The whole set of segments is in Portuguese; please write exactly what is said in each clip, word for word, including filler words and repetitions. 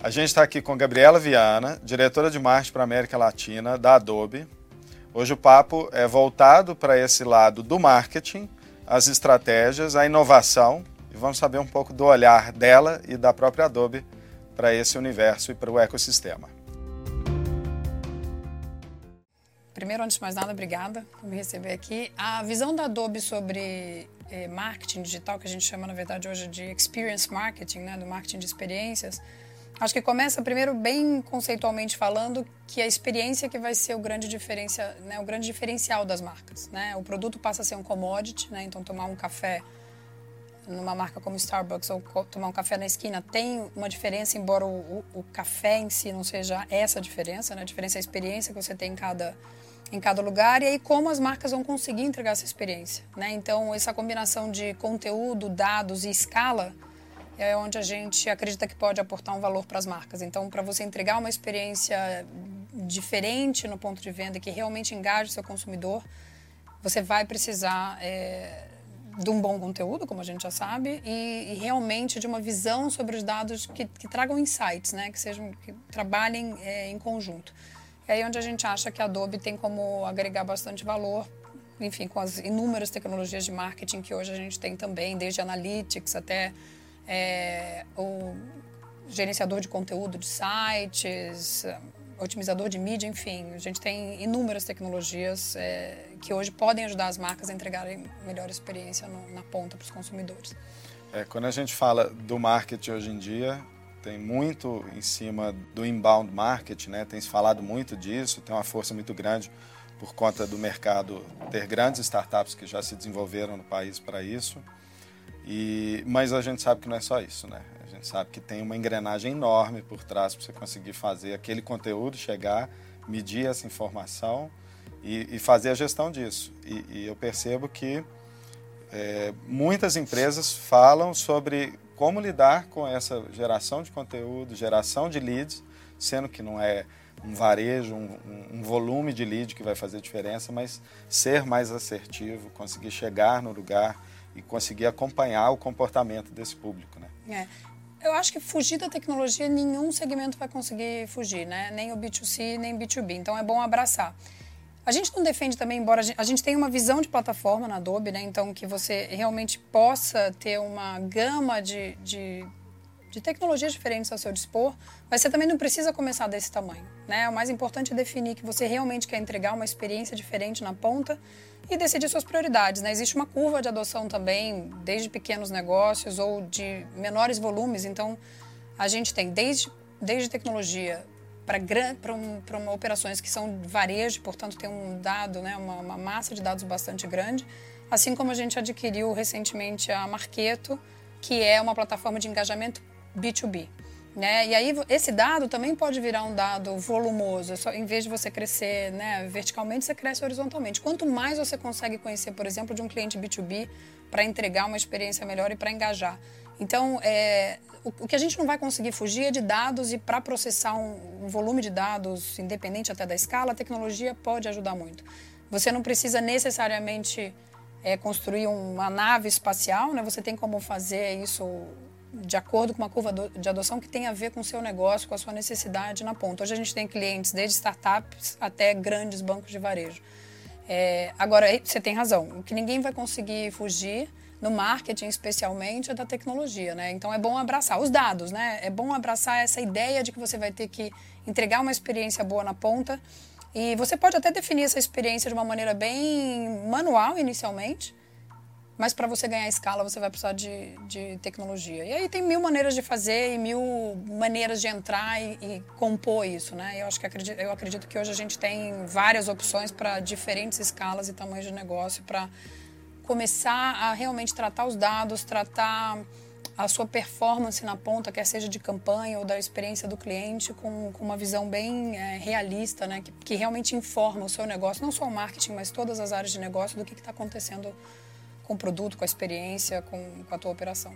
A gente está aqui com Gabriela Viana, diretora de marketing para a América Latina da Adobe. Hoje o papo é voltado para esse lado do marketing, as estratégias, a inovação, e vamos saber um pouco do olhar dela e da própria Adobe para esse universo e para o ecossistema. Primeiro, antes de mais nada, obrigada por me receber aqui. A visão da Adobe sobre eh, marketing digital, que a gente chama, na verdade, hoje de experience marketing, né, do marketing de experiências, acho que começa primeiro bem conceitualmente falando que a experiência que vai ser o grande, diferencia, né, o grande diferencial das marcas. Né? O produto passa a ser um commodity, né? Então tomar um café numa marca como Starbucks ou tomar um café na esquina tem uma diferença, embora o, o, o café em si não seja essa a diferença, né? A diferença é a experiência que você tem em cada... em cada lugar, e aí como as marcas vão conseguir entregar essa experiência, né? Então, essa combinação de conteúdo, dados e escala é onde a gente acredita que pode aportar um valor para as marcas. Então, para você entregar uma experiência diferente no ponto de venda que realmente engaje o seu consumidor, você vai precisar é, de um bom conteúdo, como a gente já sabe, e, e realmente de uma visão sobre os dados que, que tragam insights, né? Que sejam, que trabalhem é, em conjunto. É aí onde a gente acha que a Adobe tem como agregar bastante valor, enfim, com as inúmeras tecnologias de marketing que hoje a gente tem também, desde Analytics até é, o gerenciador de conteúdo de sites, otimizador de mídia, enfim. A gente tem inúmeras tecnologias é, que hoje podem ajudar as marcas a entregarem melhor experiência no, na ponta para os consumidores. É, quando a gente fala do marketing hoje em dia, tem muito em cima do inbound marketing, né? Tem se falado muito disso, tem uma força muito grande por conta do mercado ter grandes startups que já se desenvolveram no país para isso. E, mas a gente sabe que não é só isso, né? A gente sabe que tem uma engrenagem enorme por trás para você conseguir fazer aquele conteúdo chegar, medir essa informação e, e fazer a gestão disso. E, e eu percebo que é, muitas empresas falam sobre como lidar com essa geração de conteúdo, geração de leads, sendo que não é um varejo, um, um volume de lead que vai fazer diferença, mas ser mais assertivo, conseguir chegar no lugar e conseguir acompanhar o comportamento desse público, né? É. Eu acho que fugir da tecnologia, nenhum segmento vai conseguir fugir, né? Nem o B dois C, nem o B dois B, então é bom abraçar. A gente não defende também, embora a gente, a gente tenha uma visão de plataforma na Adobe, né? Então, que você realmente possa ter uma gama de, de, de tecnologias diferentes ao seu dispor, mas você também não precisa começar desse tamanho, né? O mais importante é definir que você realmente quer entregar uma experiência diferente na ponta e decidir suas prioridades, né? Existe uma curva de adoção também, desde pequenos negócios ou de menores volumes. Então, a gente tem desde, desde tecnologia para um, uma operações que são varejo, portanto tem um dado, né, uma, uma massa de dados bastante grande, assim como a gente adquiriu recentemente a Marketo, que é uma plataforma de engajamento B dois B. Né? E aí esse dado também pode virar um dado volumoso, só, em vez de você crescer, né, verticalmente, você cresce horizontalmente. Quanto mais você consegue conhecer, por exemplo, de um cliente B dois B para entregar uma experiência melhor e para engajar. Então, é, o, o que a gente não vai conseguir fugir é de dados, e para processar um, um volume de dados, independente até da escala, a tecnologia pode ajudar muito. Você não precisa necessariamente é, construir uma nave espacial, né? Você tem como fazer isso de acordo com uma curva do, de adoção que tem a ver com o seu negócio, com a sua necessidade na ponta. Hoje a gente tem clientes desde startups até grandes bancos de varejo. É, agora, você tem razão, o que ninguém vai conseguir fugir no marketing, especialmente, é da tecnologia, né? Então, é bom abraçar os dados, né? É bom abraçar essa ideia de que você vai ter que entregar uma experiência boa na ponta. E você pode até definir essa experiência de uma maneira bem manual, inicialmente, mas para você ganhar escala, você vai precisar de, de tecnologia. E aí tem mil maneiras de fazer e mil maneiras de entrar e, e compor isso, né? Eu acho que acredito, eu acredito que hoje a gente tem várias opções para diferentes escalas e tamanhos de negócio para começar a realmente tratar os dados, tratar a sua performance na ponta, quer seja de campanha ou da experiência do cliente, com, com uma visão bem é, realista, né? que, que realmente informa o seu negócio, não só o marketing, mas todas as áreas de negócio, do que está acontecendo com o produto, com a experiência, com, com a tua operação.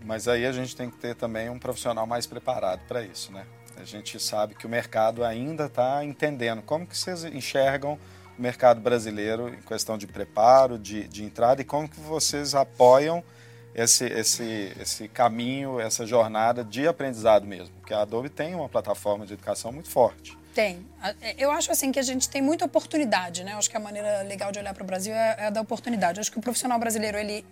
Mas aí a gente tem que ter também um profissional mais preparado para isso, né? A gente sabe que o mercado ainda está entendendo. Como que vocês enxergam o mercado brasileiro em questão de preparo, de, de entrada, e como que vocês apoiam esse, esse, esse caminho, essa jornada de aprendizado mesmo. Porque a Adobe tem uma plataforma de educação muito forte. Tem. Eu acho assim que a gente tem muita oportunidade, né? Eu acho que a maneira legal de olhar para o Brasil é a da oportunidade. Eu acho que o profissional brasileiro, ele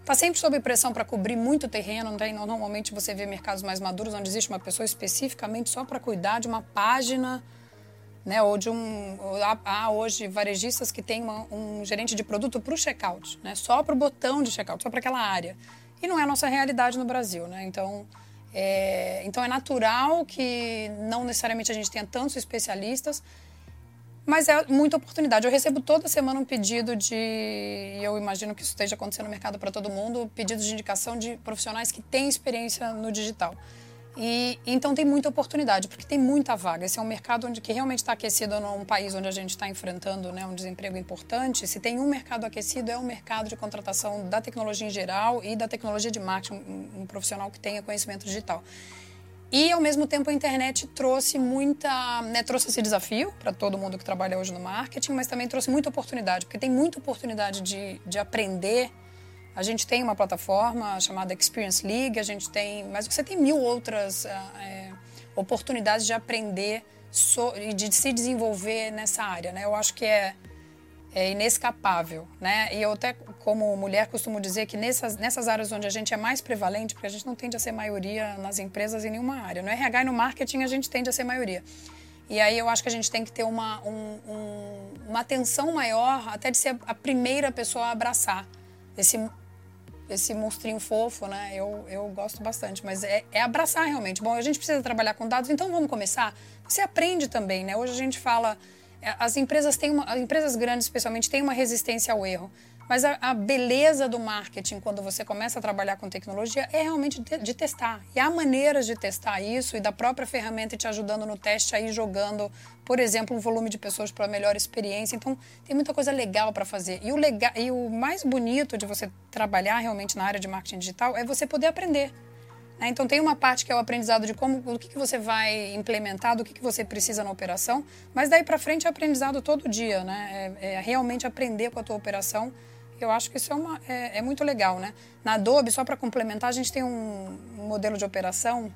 está sempre sob pressão para cobrir muito terreno, né? Normalmente você vê mercados mais maduros onde existe uma pessoa especificamente só para cuidar de uma página, né? Ou de um... Há hoje varejistas que têm uma, um gerente de produto para o checkout, né? Só para o botão de checkout, só para aquela área. E não é a nossa realidade no Brasil, né? Então, é, então é natural que não necessariamente a gente tenha tantos especialistas, mas é muita oportunidade. Eu recebo toda semana um pedido de, e eu imagino que isso esteja acontecendo no mercado para todo mundo, pedidos de indicação de profissionais que têm experiência no digital. E então tem muita oportunidade, porque tem muita vaga. Esse é um mercado onde, que realmente está aquecido, num país onde a gente está enfrentando, né, um desemprego importante. Se tem um mercado aquecido, é o um mercado de contratação da tecnologia em geral e da tecnologia de marketing, um profissional que tenha conhecimento digital. E, ao mesmo tempo, a internet trouxe muita, né, trouxe esse desafio para todo mundo que trabalha hoje no marketing, mas também trouxe muita oportunidade, porque tem muita oportunidade de, de aprender. A gente tem uma plataforma chamada Experience League, a gente tem, mas você tem mil outras é, oportunidades de aprender so, e de se desenvolver nessa área, né? Eu acho que é, é inescapável, né? E eu até, como mulher, costumo dizer que nessas, nessas áreas onde a gente é mais prevalente, porque a gente não tende a ser maioria nas empresas em nenhuma área. No R H e no marketing a gente tende a ser maioria. E aí eu acho que a gente tem que ter uma, um, um, uma atenção maior, até de ser a primeira pessoa a abraçar esse, esse monstrinho fofo, né? Eu, eu gosto bastante, mas é, é abraçar realmente. Bom, a gente precisa trabalhar com dados, então vamos começar? Você aprende também, né? Hoje a gente fala... As empresas, têm uma, as empresas grandes, especialmente, têm uma resistência ao erro. Mas a, a beleza do marketing, quando você começa a trabalhar com tecnologia, é realmente de, de testar. E há maneiras de testar isso e da própria ferramenta te ajudando no teste, aí jogando, por exemplo, um volume de pessoas para a melhor experiência. Então, tem muita coisa legal para fazer. E o, legal, e o mais bonito de você trabalhar realmente na área de marketing digital é você poder aprender. Então, tem uma parte que é o aprendizado de como, do que você vai implementar, do que você precisa na operação, mas daí para frente é aprendizado todo dia, né? É, é realmente aprender com a tua operação. Eu acho que isso é, uma, é, é muito legal, né? Na Adobe, só para complementar, a gente tem um, um modelo de operação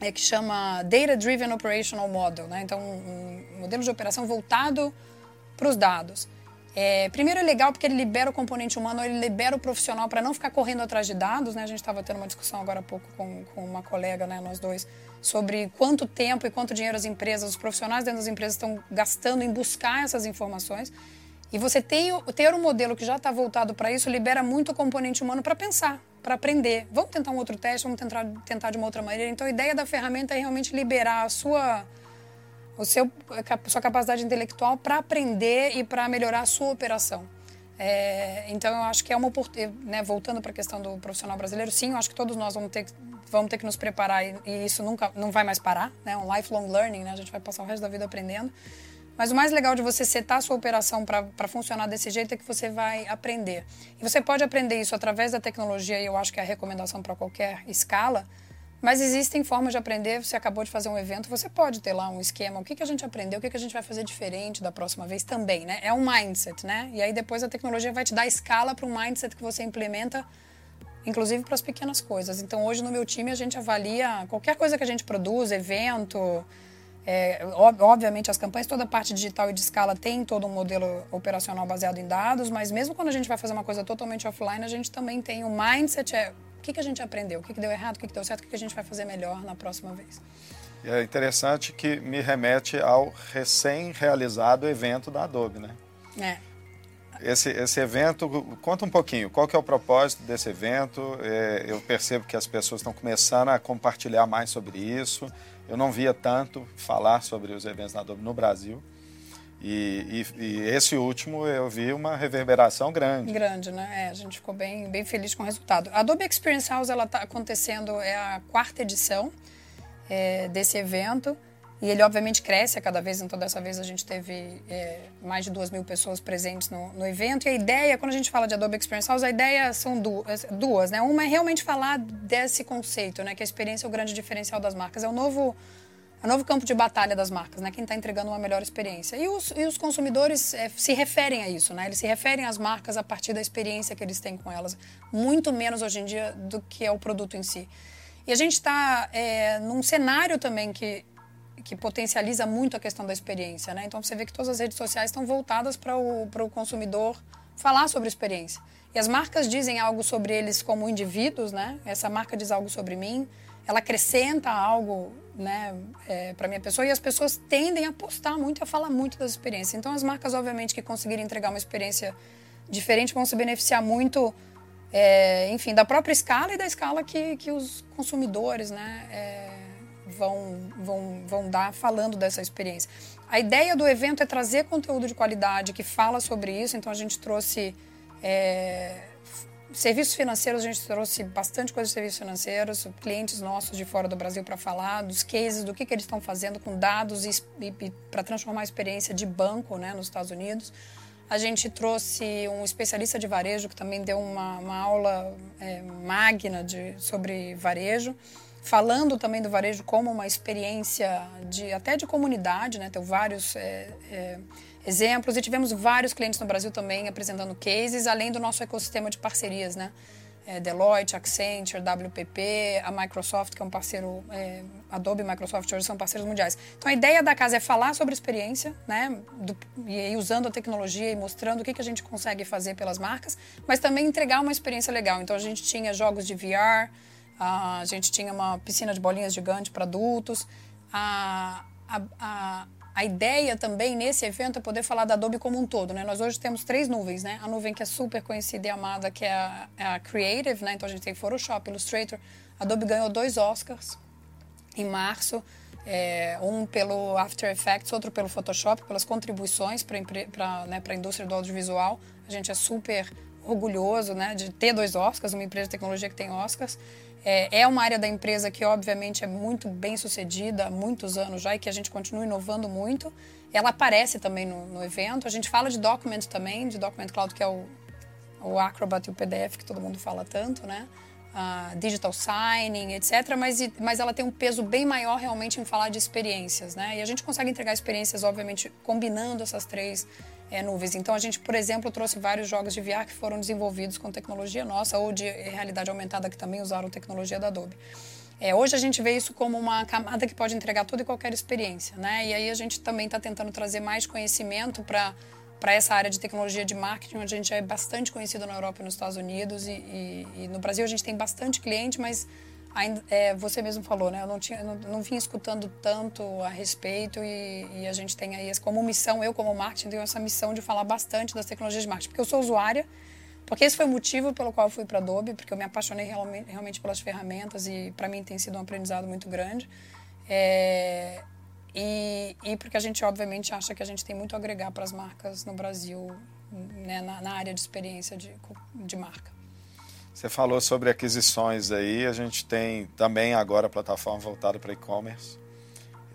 é, que chama Data Driven Operational Model, né? Então, um, um modelo de operação voltado para os dados. É, primeiro é legal porque ele libera o componente humano, ele libera o profissional para não ficar correndo atrás de dados, né? A gente estava tendo uma discussão agora há pouco com, com uma colega, né, nós dois, sobre quanto tempo e quanto dinheiro as empresas, os profissionais dentro das empresas estão gastando em buscar essas informações. E você tem, ter um modelo que já está voltado para isso libera muito o componente humano para pensar, para aprender. Vamos tentar um outro teste, vamos tentar, tentar de uma outra maneira. Então a ideia da ferramenta é realmente liberar a sua... O seu, a sua capacidade intelectual para aprender e para melhorar a sua operação. É, então, eu acho que é uma oportunidade, né, voltando para a questão do profissional brasileiro, sim, eu acho que todos nós vamos ter, vamos ter que nos preparar e, e isso nunca, não vai mais parar, né, um lifelong learning, né, a gente vai passar o resto da vida aprendendo. Mas o mais legal de você setar a sua operação para funcionar desse jeito é que você vai aprender. E você pode aprender isso através da tecnologia, e eu acho que é a recomendação para qualquer escala. Mas existem formas de aprender, você acabou de fazer um evento, você pode ter lá um esquema, o que, que a gente aprendeu, o que, que a gente vai fazer diferente da próxima vez também, né? É um mindset, né? E aí depois a tecnologia vai te dar escala para um mindset que você implementa, inclusive para as pequenas coisas. Então hoje no meu time a gente avalia qualquer coisa que a gente produz, evento, é, obviamente as campanhas, toda a parte digital e de escala tem todo um modelo operacional baseado em dados, mas mesmo quando a gente vai fazer uma coisa totalmente offline, a gente também tem o mindset... É, o que, que a gente aprendeu, o que, que deu errado, o que, que deu certo, o que, que a gente vai fazer melhor na próxima vez. É interessante que me remete ao recém-realizado evento da Adobe, né? É. Esse, esse evento, conta um pouquinho, qual que é o propósito desse evento? É, eu percebo que as pessoas estão começando a compartilhar mais sobre isso. Eu não via tanto falar sobre os eventos da Adobe no Brasil. E, e, e esse último eu vi uma reverberação grande. Grande, né? É, a gente ficou bem, bem feliz com o resultado. A Adobe Experience House, ela está acontecendo, é a quarta edição é, desse evento. E ele, obviamente, cresce a cada vez. Então, dessa vez, a gente teve é, mais de duas mil pessoas presentes no, no evento. E a ideia, quando a gente fala de Adobe Experience House, a ideia são duas, duas, né? Uma é realmente falar desse conceito, né? Que a experiência é o grande diferencial das marcas. É o novo... É o novo campo de batalha das marcas, né? Quem está entregando uma melhor experiência. E os, e os consumidores é, se referem a isso, né? Eles se referem às marcas a partir da experiência que eles têm com elas. Muito menos hoje em dia do que é o produto em si. E a gente está é, num cenário também que, que potencializa muito a questão da experiência, né? Então, você vê que todas as redes sociais estão voltadas para o, para o consumidor falar sobre experiência. E as marcas dizem algo sobre eles como indivíduos, né? Essa marca diz algo sobre mim. Ela acrescenta algo, né, é, para a minha pessoa, e as pessoas tendem a postar muito, a falar muito das experiências. Então, as marcas, obviamente, que conseguirem entregar uma experiência diferente vão se beneficiar muito, é, enfim, da própria escala e da escala que, que os consumidores, né, é, vão, vão, vão dar falando dessa experiência. A ideia do evento é trazer conteúdo de qualidade que fala sobre isso, então a gente trouxe... É, serviços financeiros, a gente trouxe bastante coisa de serviços financeiros, clientes nossos de fora do Brasil para falar dos cases, do que, que eles estão fazendo com dados e, e para transformar a experiência de banco, né, nos Estados Unidos. A gente trouxe um especialista de varejo que também deu uma, uma aula é, magna de, sobre varejo, falando também do varejo como uma experiência de, até de comunidade, né, tem vários... É, é, exemplos, e tivemos vários clientes no Brasil também apresentando cases, além do nosso ecossistema de parcerias, né? É, Deloitte, Accenture, W P P, a Microsoft, que é um parceiro, é, Adobe e Microsoft hoje são parceiros mundiais. Então, a ideia da casa é falar sobre experiência, né? Do, e, e usando a tecnologia e mostrando o que, que a gente consegue fazer pelas marcas, mas também entregar uma experiência legal. Então, a gente tinha jogos de V R, a, a gente tinha uma piscina de bolinhas gigante para adultos, a... a, a A ideia também nesse evento é poder falar da Adobe como um todo, né? Nós hoje temos três nuvens, né? A nuvem que é super conhecida e amada, que é a, a Creative, né? Então a gente tem Photoshop, Illustrator. A Adobe ganhou dois Oscars em março, é, um pelo After Effects, outro pelo Photoshop, pelas contribuições para a né, indústria do audiovisual. A gente é super orgulhoso, né, de ter dois Oscars, uma empresa de tecnologia que tem Oscars. É uma área da empresa que, obviamente, é muito bem sucedida há muitos anos já e que a gente continua inovando muito. Ela aparece também no, no evento. A gente fala de Document também, de Document Cloud, que é o, o Acrobat e o P D F, que todo mundo fala tanto, né? Ah, digital Signing, etcétera. Mas, mas ela tem um peso bem maior realmente em falar de experiências, né? E a gente consegue entregar experiências, obviamente, combinando essas três é, nuvens. Então, a gente, por exemplo, trouxe vários jogos de V R que foram desenvolvidos com tecnologia nossa ou de realidade aumentada, que também usaram tecnologia da Adobe. É, hoje a gente vê isso como uma camada que pode entregar toda e qualquer experiência, né? E aí a gente também está tentando trazer mais conhecimento para para essa área de tecnologia de marketing, onde a gente é bastante conhecido na Europa e nos Estados Unidos. E, e, e no Brasil a gente tem bastante cliente, mas ainda, é, você mesmo falou, né? Eu não, tinha, não, não vim escutando tanto a respeito e, e a gente tem aí como missão, eu como marketing tenho essa missão de falar bastante das tecnologias de marketing, porque eu sou usuária, porque esse foi o motivo pelo qual eu fui para a Adobe, porque eu me apaixonei realmente, realmente pelas ferramentas e para mim tem sido um aprendizado muito grande. É, e, e porque a gente obviamente acha que a gente tem muito a agregar para as marcas no Brasil, né? na, na área de experiência de, de marca. Você falou sobre aquisições aí, a gente tem também agora a plataforma voltada para e-commerce.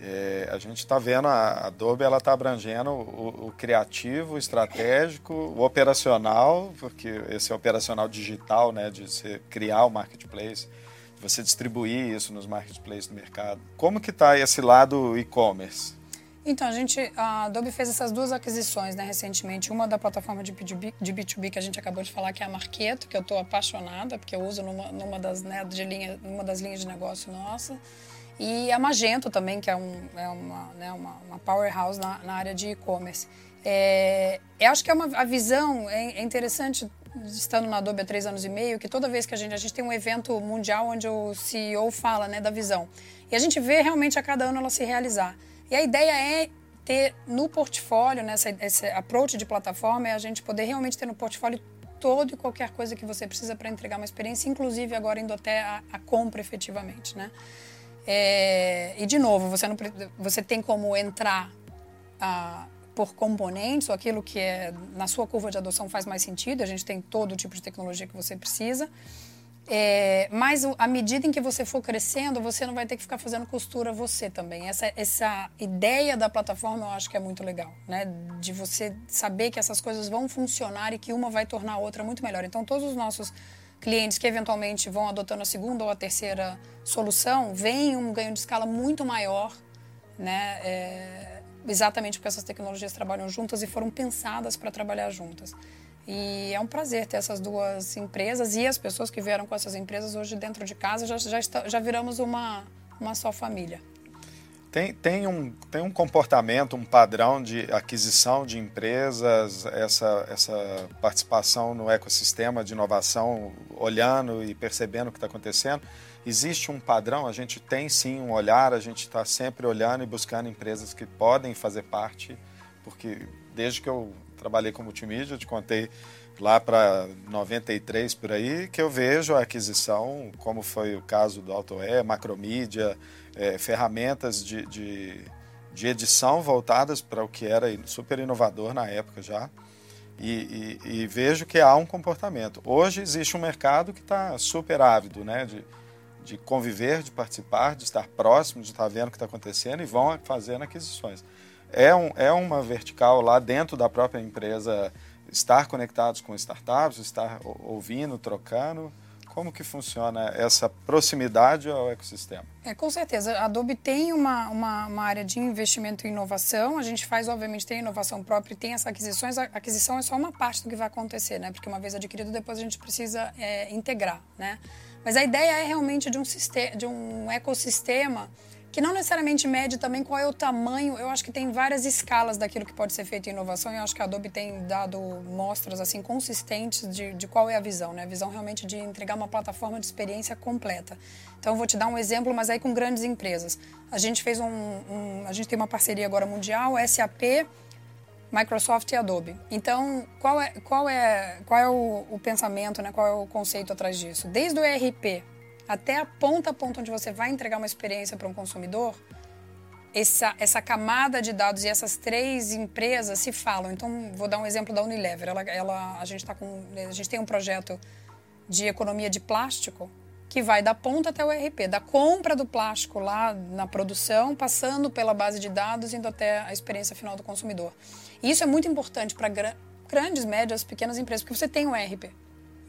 É, a gente está vendo, a Adobe está abrangendo o, o criativo, o estratégico, o operacional, porque esse é operacional digital, né, de você criar o marketplace, de você distribuir isso nos marketplaces do mercado. Como que está esse lado e-commerce? Então, a gente, a Adobe fez essas duas aquisições, né, recentemente. Uma da plataforma de B dois B, de B dois B que a gente acabou de falar, que é a Marketo, que eu estou apaixonada, porque eu uso numa, numa, das, né, de linha, numa das linhas de negócio nossa. E a Magento também, que é, um, é uma, né, uma, uma powerhouse na, na área de e-commerce. É, eu acho que é uma, a visão é, é interessante, estando na Adobe há três anos e meio, que toda vez que a gente, a gente tem um evento mundial onde o C E O fala, né, da visão. E a gente vê realmente a cada ano ela se realizar. E a ideia é ter no portfólio, né, esse approach de plataforma, é a gente poder realmente ter no portfólio todo e qualquer coisa que você precisa para entregar uma experiência, inclusive agora indo até a, a compra efetivamente, né? É, e de novo, você, não, você tem como entrar ah, por componentes ou aquilo que é, na sua curva de adoção faz mais sentido, a gente tem todo tipo de tecnologia que você precisa. É, mas à medida em que você for crescendo, você não vai ter que ficar fazendo costura você também. Essa, essa ideia da plataforma eu acho que é muito legal, né? De você saber que essas coisas vão funcionar e que uma vai tornar a outra muito melhor. Então, todos os nossos clientes que eventualmente vão adotando a segunda ou a terceira solução, vem um ganho de escala muito maior né? É, exatamente porque essas tecnologias trabalham juntas e foram pensadas para trabalhar juntas. E é um prazer ter essas duas empresas e as pessoas que vieram com essas empresas hoje dentro de casa, já, já, está, já viramos uma, uma só família. Tem, tem, um, tem um comportamento, um padrão de aquisição de empresas, essa, essa participação no ecossistema de inovação, olhando e percebendo o que está acontecendo? Existe um padrão? A gente tem sim um olhar, a gente está sempre olhando e buscando empresas que podem fazer parte, porque desde que eu trabalhei com multimídia, eu te contei lá para noventa e três por aí, que eu vejo a aquisição, como foi o caso do AutoE, Macromídia, É, ferramentas de, de, de edição voltadas para o que era super inovador na época já, e, e, e vejo que há um comportamento. Hoje existe um mercado que está super ávido, né, de, de conviver, de participar, de estar próximo, de estar vendo o que está acontecendo e vão fazendo aquisições. É, um, é uma vertical lá dentro da própria empresa, estar conectados com startups, estar ouvindo, trocando. Como que funciona essa proximidade ao ecossistema? É, com certeza. A Adobe tem uma, uma, uma área de investimento em inovação. A gente faz, obviamente, tem inovação própria e tem essas aquisições. A aquisição é só uma parte do que vai acontecer, né? Porque uma vez adquirido, depois a gente precisa é, integrar, né? Mas a ideia é realmente de um, sistema, de um ecossistema que não necessariamente mede também qual é o tamanho. Eu acho que tem várias escalas daquilo que pode ser feito em inovação e eu acho que a Adobe tem dado mostras assim, consistentes de, de qual é a visão, né? A visão realmente de entregar uma plataforma de experiência completa. Então, eu vou te dar um exemplo, mas aí com grandes empresas. A gente fez um... um a gente tem uma parceria agora mundial, S A P, Microsoft e Adobe. Então, qual é, qual é, qual é o, o pensamento, né? Qual é o conceito atrás disso? Desde o E R P, até a ponta a ponta onde você vai entregar uma experiência para um consumidor, essa, essa camada de dados e essas três empresas se falam. Então, vou dar um exemplo da Unilever. Ela, ela, a gente tá com, a gente tem um projeto de economia de plástico que vai da ponta até o E R P, da compra do plástico lá na produção, passando pela base de dados, indo até a experiência final do consumidor. E isso é muito importante para gra- grandes, médias, pequenas empresas, porque você tem o E R P.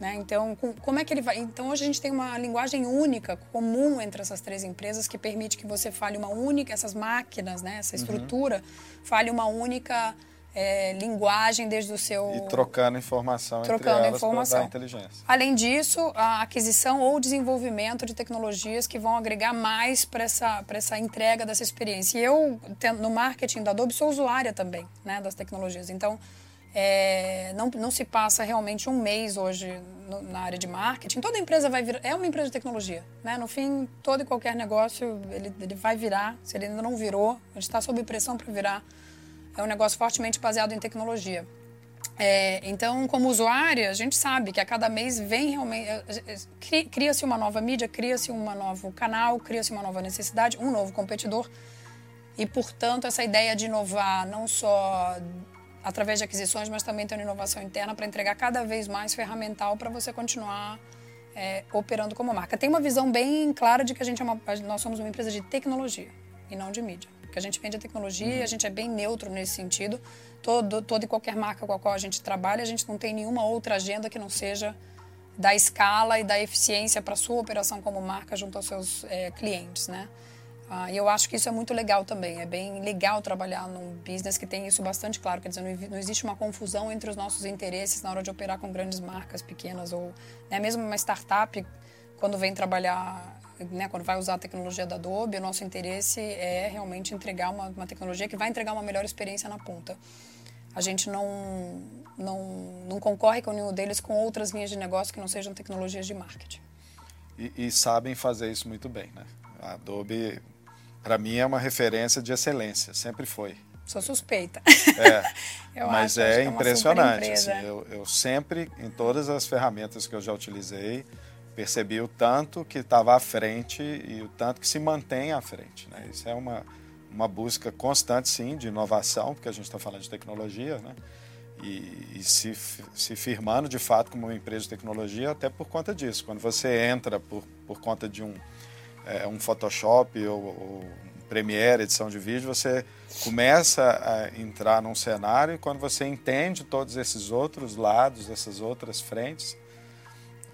Né? Então, com, como é que ele vai? Então, hoje a gente tem uma linguagem única, comum entre essas três empresas, que permite que você fale uma única, essas máquinas, né? Essa estrutura, uhum. fale uma única é, linguagem desde o seu... E trocando informação trocando entre elas informação. Para dar inteligência. Além disso, a aquisição ou desenvolvimento de tecnologias que vão agregar mais para essa, para essa entrega dessa experiência. E eu, no marketing da Adobe, sou usuária também, né? Das tecnologias. Então, É, não, não se passa realmente um mês hoje no, na área de marketing. Toda empresa vai virar, é uma empresa de tecnologia, né? No fim, todo e qualquer negócio ele, ele vai virar, se ele ainda não virou, a gente está sob pressão para virar. É um negócio fortemente baseado em tecnologia. É, então, como usuária, a gente sabe que a cada mês vem realmente, cria-se uma nova mídia, cria-se um novo canal, cria-se uma nova necessidade, um novo competidor. E, portanto, essa ideia de inovar não só através de aquisições, mas também tendo inovação interna para entregar cada vez mais ferramental para você continuar é, operando como marca. Tem uma visão bem clara de que a gente é uma, nós somos uma empresa de tecnologia e não de mídia. Porque a gente vende a tecnologia, uhum. A gente é bem neutro nesse sentido. Todo, toda e qualquer marca com a qual a gente trabalha, a gente não tem nenhuma outra agenda que não seja da escala e da eficiência para a sua operação como marca junto aos seus é, clientes, né? Ah, e eu acho que isso é muito legal também, é bem legal trabalhar num business que tem isso bastante claro, quer dizer, não, não existe uma confusão entre os nossos interesses na hora de operar com grandes marcas pequenas ou, né, mesmo uma startup, quando vem trabalhar, né, quando vai usar a tecnologia da Adobe, o nosso interesse é realmente entregar uma, uma tecnologia que vai entregar uma melhor experiência na ponta. A gente não, não, não concorre com nenhum deles com outras linhas de negócio que não sejam tecnologias de marketing. E, e sabem fazer isso muito bem, né? A Adobe, para mim, é uma referência de excelência, sempre foi. Sou suspeita. É, eu mas acho, é, acho é impressionante. Assim, eu, eu sempre, em todas as ferramentas que eu já utilizei, percebi o tanto que estava à frente e o tanto que se mantém à frente. Né? Isso é uma, uma busca constante, sim, de inovação, porque a gente está falando de tecnologia, né? E, e se, se firmando, de fato, como uma empresa de tecnologia, até por conta disso. Quando você entra por, por conta de um... É, um Photoshop ou, ou Premiere, edição de vídeo, você começa a entrar num cenário e quando você entende todos esses outros lados, essas outras frentes,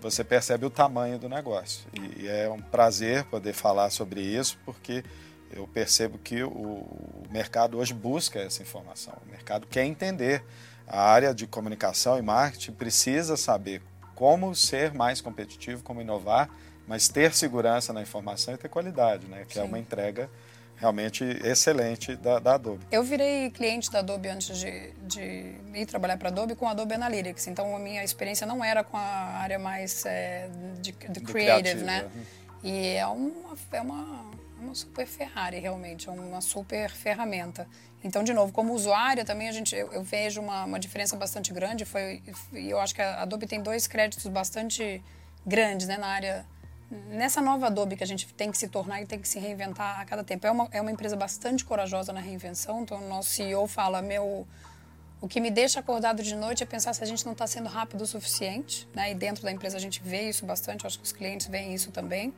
você percebe o tamanho do negócio. E, e é um prazer poder falar sobre isso, porque Eu percebo que o mercado hoje busca essa informação. O mercado quer entender. A área de comunicação e marketing precisa saber como ser mais competitivo, como inovar, mas ter segurança na informação e ter qualidade, né? Que Sim. é uma entrega realmente excelente da, da Adobe. Eu virei cliente da Adobe antes de, de ir trabalhar para a Adobe com a Adobe Analytics. Então, a minha experiência não era com a área mais é, de, de creative, né? Uhum. E é uma... É uma... uma super Ferrari, realmente, é uma super ferramenta. Então, de novo, como usuária também, a gente, eu, eu vejo uma, uma diferença bastante grande. Foi, eu acho que a Adobe tem dois créditos bastante grandes, né, na área, nessa nova Adobe que a gente tem que se tornar e tem que se reinventar a cada tempo. É uma, é uma empresa bastante corajosa na reinvenção, então o nosso C E O fala, meu... O que me deixa acordado de noite é pensar se a gente não está sendo rápido o suficiente, né, e dentro da empresa a gente vê isso bastante, eu acho que os clientes veem isso também.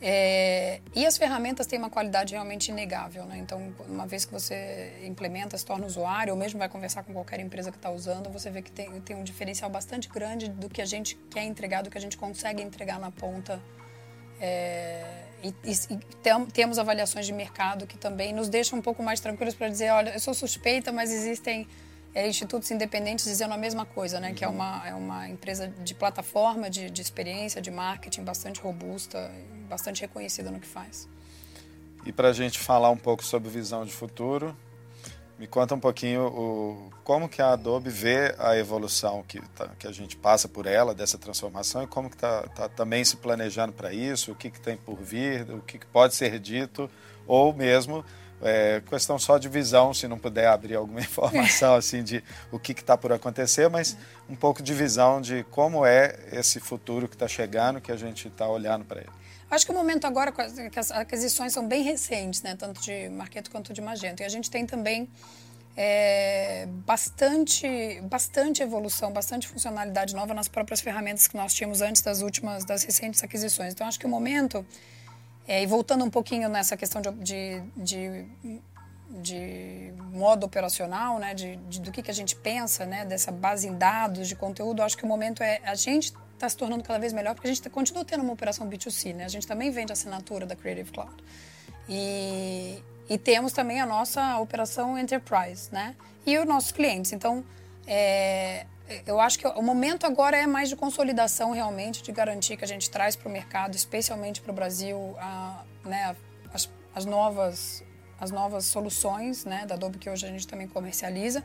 É, e as ferramentas têm uma qualidade realmente inegável, né? Então, uma vez que você implementa, se torna usuário, ou mesmo vai conversar com qualquer empresa que está usando, você vê que tem, tem um diferencial bastante grande do que a gente quer entregar, do que a gente consegue entregar na ponta. É, e e tem, temos avaliações de mercado que também nos deixam um pouco mais tranquilos para dizer, olha, eu sou suspeita, mas existem é, institutos independentes dizendo a mesma coisa, né? Uhum. Que é uma, é uma empresa de plataforma, de, de experiência, de marketing bastante robusta, bastante reconhecida no que faz. E para a gente falar um pouco sobre visão de futuro, me conta um pouquinho o, como que a Adobe vê a evolução que, tá, que a gente passa por ela, dessa transformação, e como que está tá também se planejando para isso, o que, que tem por vir, o que, que pode ser dito, ou mesmo é, questão só de visão, se não puder abrir alguma informação assim, de o que está por acontecer, mas um pouco de visão de como é esse futuro que está chegando, que a gente está olhando para ele. Acho que o momento agora, que as aquisições são bem recentes, né? Tanto de Marketo quanto de Magento. E a gente tem também é, bastante, bastante evolução, bastante funcionalidade nova nas próprias ferramentas que nós tínhamos antes das últimas, das recentes aquisições. Então, acho que o momento, é, e voltando um pouquinho nessa questão de, de, de, de modo operacional, né? De, de, do que, que a gente pensa, né? Dessa base em dados, de conteúdo, acho que o momento é a gente... está se tornando cada vez melhor, porque a gente continua tendo uma operação B dois C, né? A gente também vende assinatura da Creative Cloud. E, e temos também a nossa operação Enterprise, né? E os nossos clientes. Então, é, eu acho que o momento agora é mais de consolidação, realmente, de garantir que a gente traz para o mercado, especialmente para o Brasil, a, né, as, as, novas, as novas soluções, né, da Adobe, que hoje a gente também comercializa.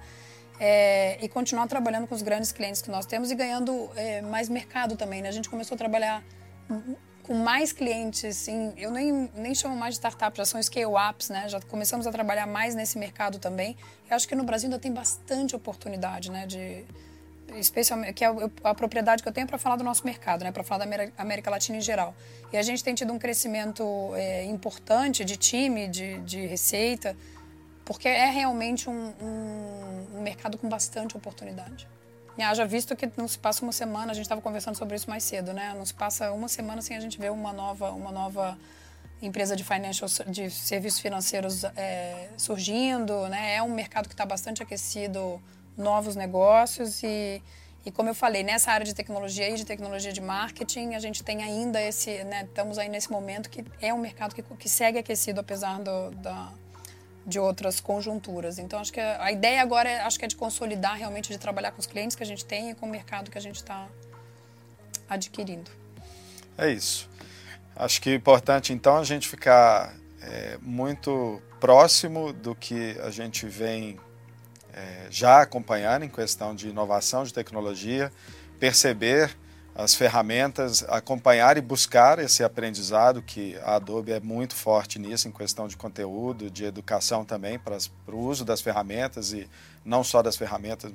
É, e continuar trabalhando com os grandes clientes que nós temos e ganhando é, mais mercado também, né? A gente começou a trabalhar com mais clientes, em, eu nem, nem chamo mais de startup, já são scale-ups, né? Já começamos a trabalhar mais nesse mercado também. Eu acho que no Brasil ainda tem bastante oportunidade, né? De, especialmente, que é a, a propriedade que eu tenho para falar do nosso mercado, né? Para falar da América, América Latina em geral. E a gente tem tido um crescimento é, importante de time, de, de receita, porque é realmente um, um, um mercado com bastante oportunidade. E haja visto que não se passa uma semana, a gente estava conversando sobre isso mais cedo, né? Não se passa uma semana sem a gente ver uma nova, uma nova empresa de, financial, de serviços financeiros é, surgindo, né? É um mercado que está bastante aquecido, novos negócios e, e, como eu falei, nessa área de tecnologia e de tecnologia de marketing, a gente tem ainda esse, né? Estamos aí nesse momento que é um mercado que, que segue aquecido, apesar do, da... de outras conjunturas. Então, acho que a ideia agora é, acho que é de consolidar realmente, de trabalhar com os clientes que a gente tem e com o mercado que a gente está adquirindo. É isso. Acho que é importante, então, a gente ficar é, muito próximo do que a gente vem é, já acompanhando em questão de inovação, de tecnologia, perceber as ferramentas, acompanhar e buscar esse aprendizado, que a Adobe é muito forte nisso, em questão de conteúdo, de educação também, para o uso das ferramentas, e não só das ferramentas,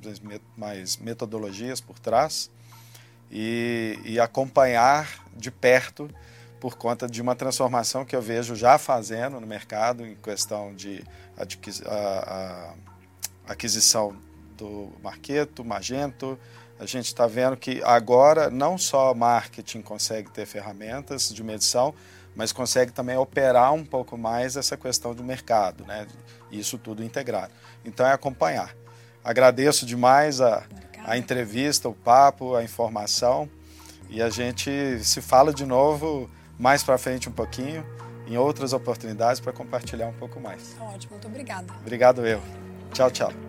mas metodologias por trás, e, e acompanhar de perto por conta de uma transformação que eu vejo já fazendo no mercado, em questão de adquis, a, a aquisição do Marketo, Magento. A gente está vendo que agora não só marketing consegue ter ferramentas de medição, mas consegue também operar um pouco mais essa questão do mercado, né? Isso tudo integrado. Então é acompanhar. Agradeço demais a, a entrevista, o papo, a informação, e a gente se fala de novo mais para frente um pouquinho em outras oportunidades para compartilhar um pouco mais. Ótimo, muito obrigada. Obrigado eu. Tchau, tchau.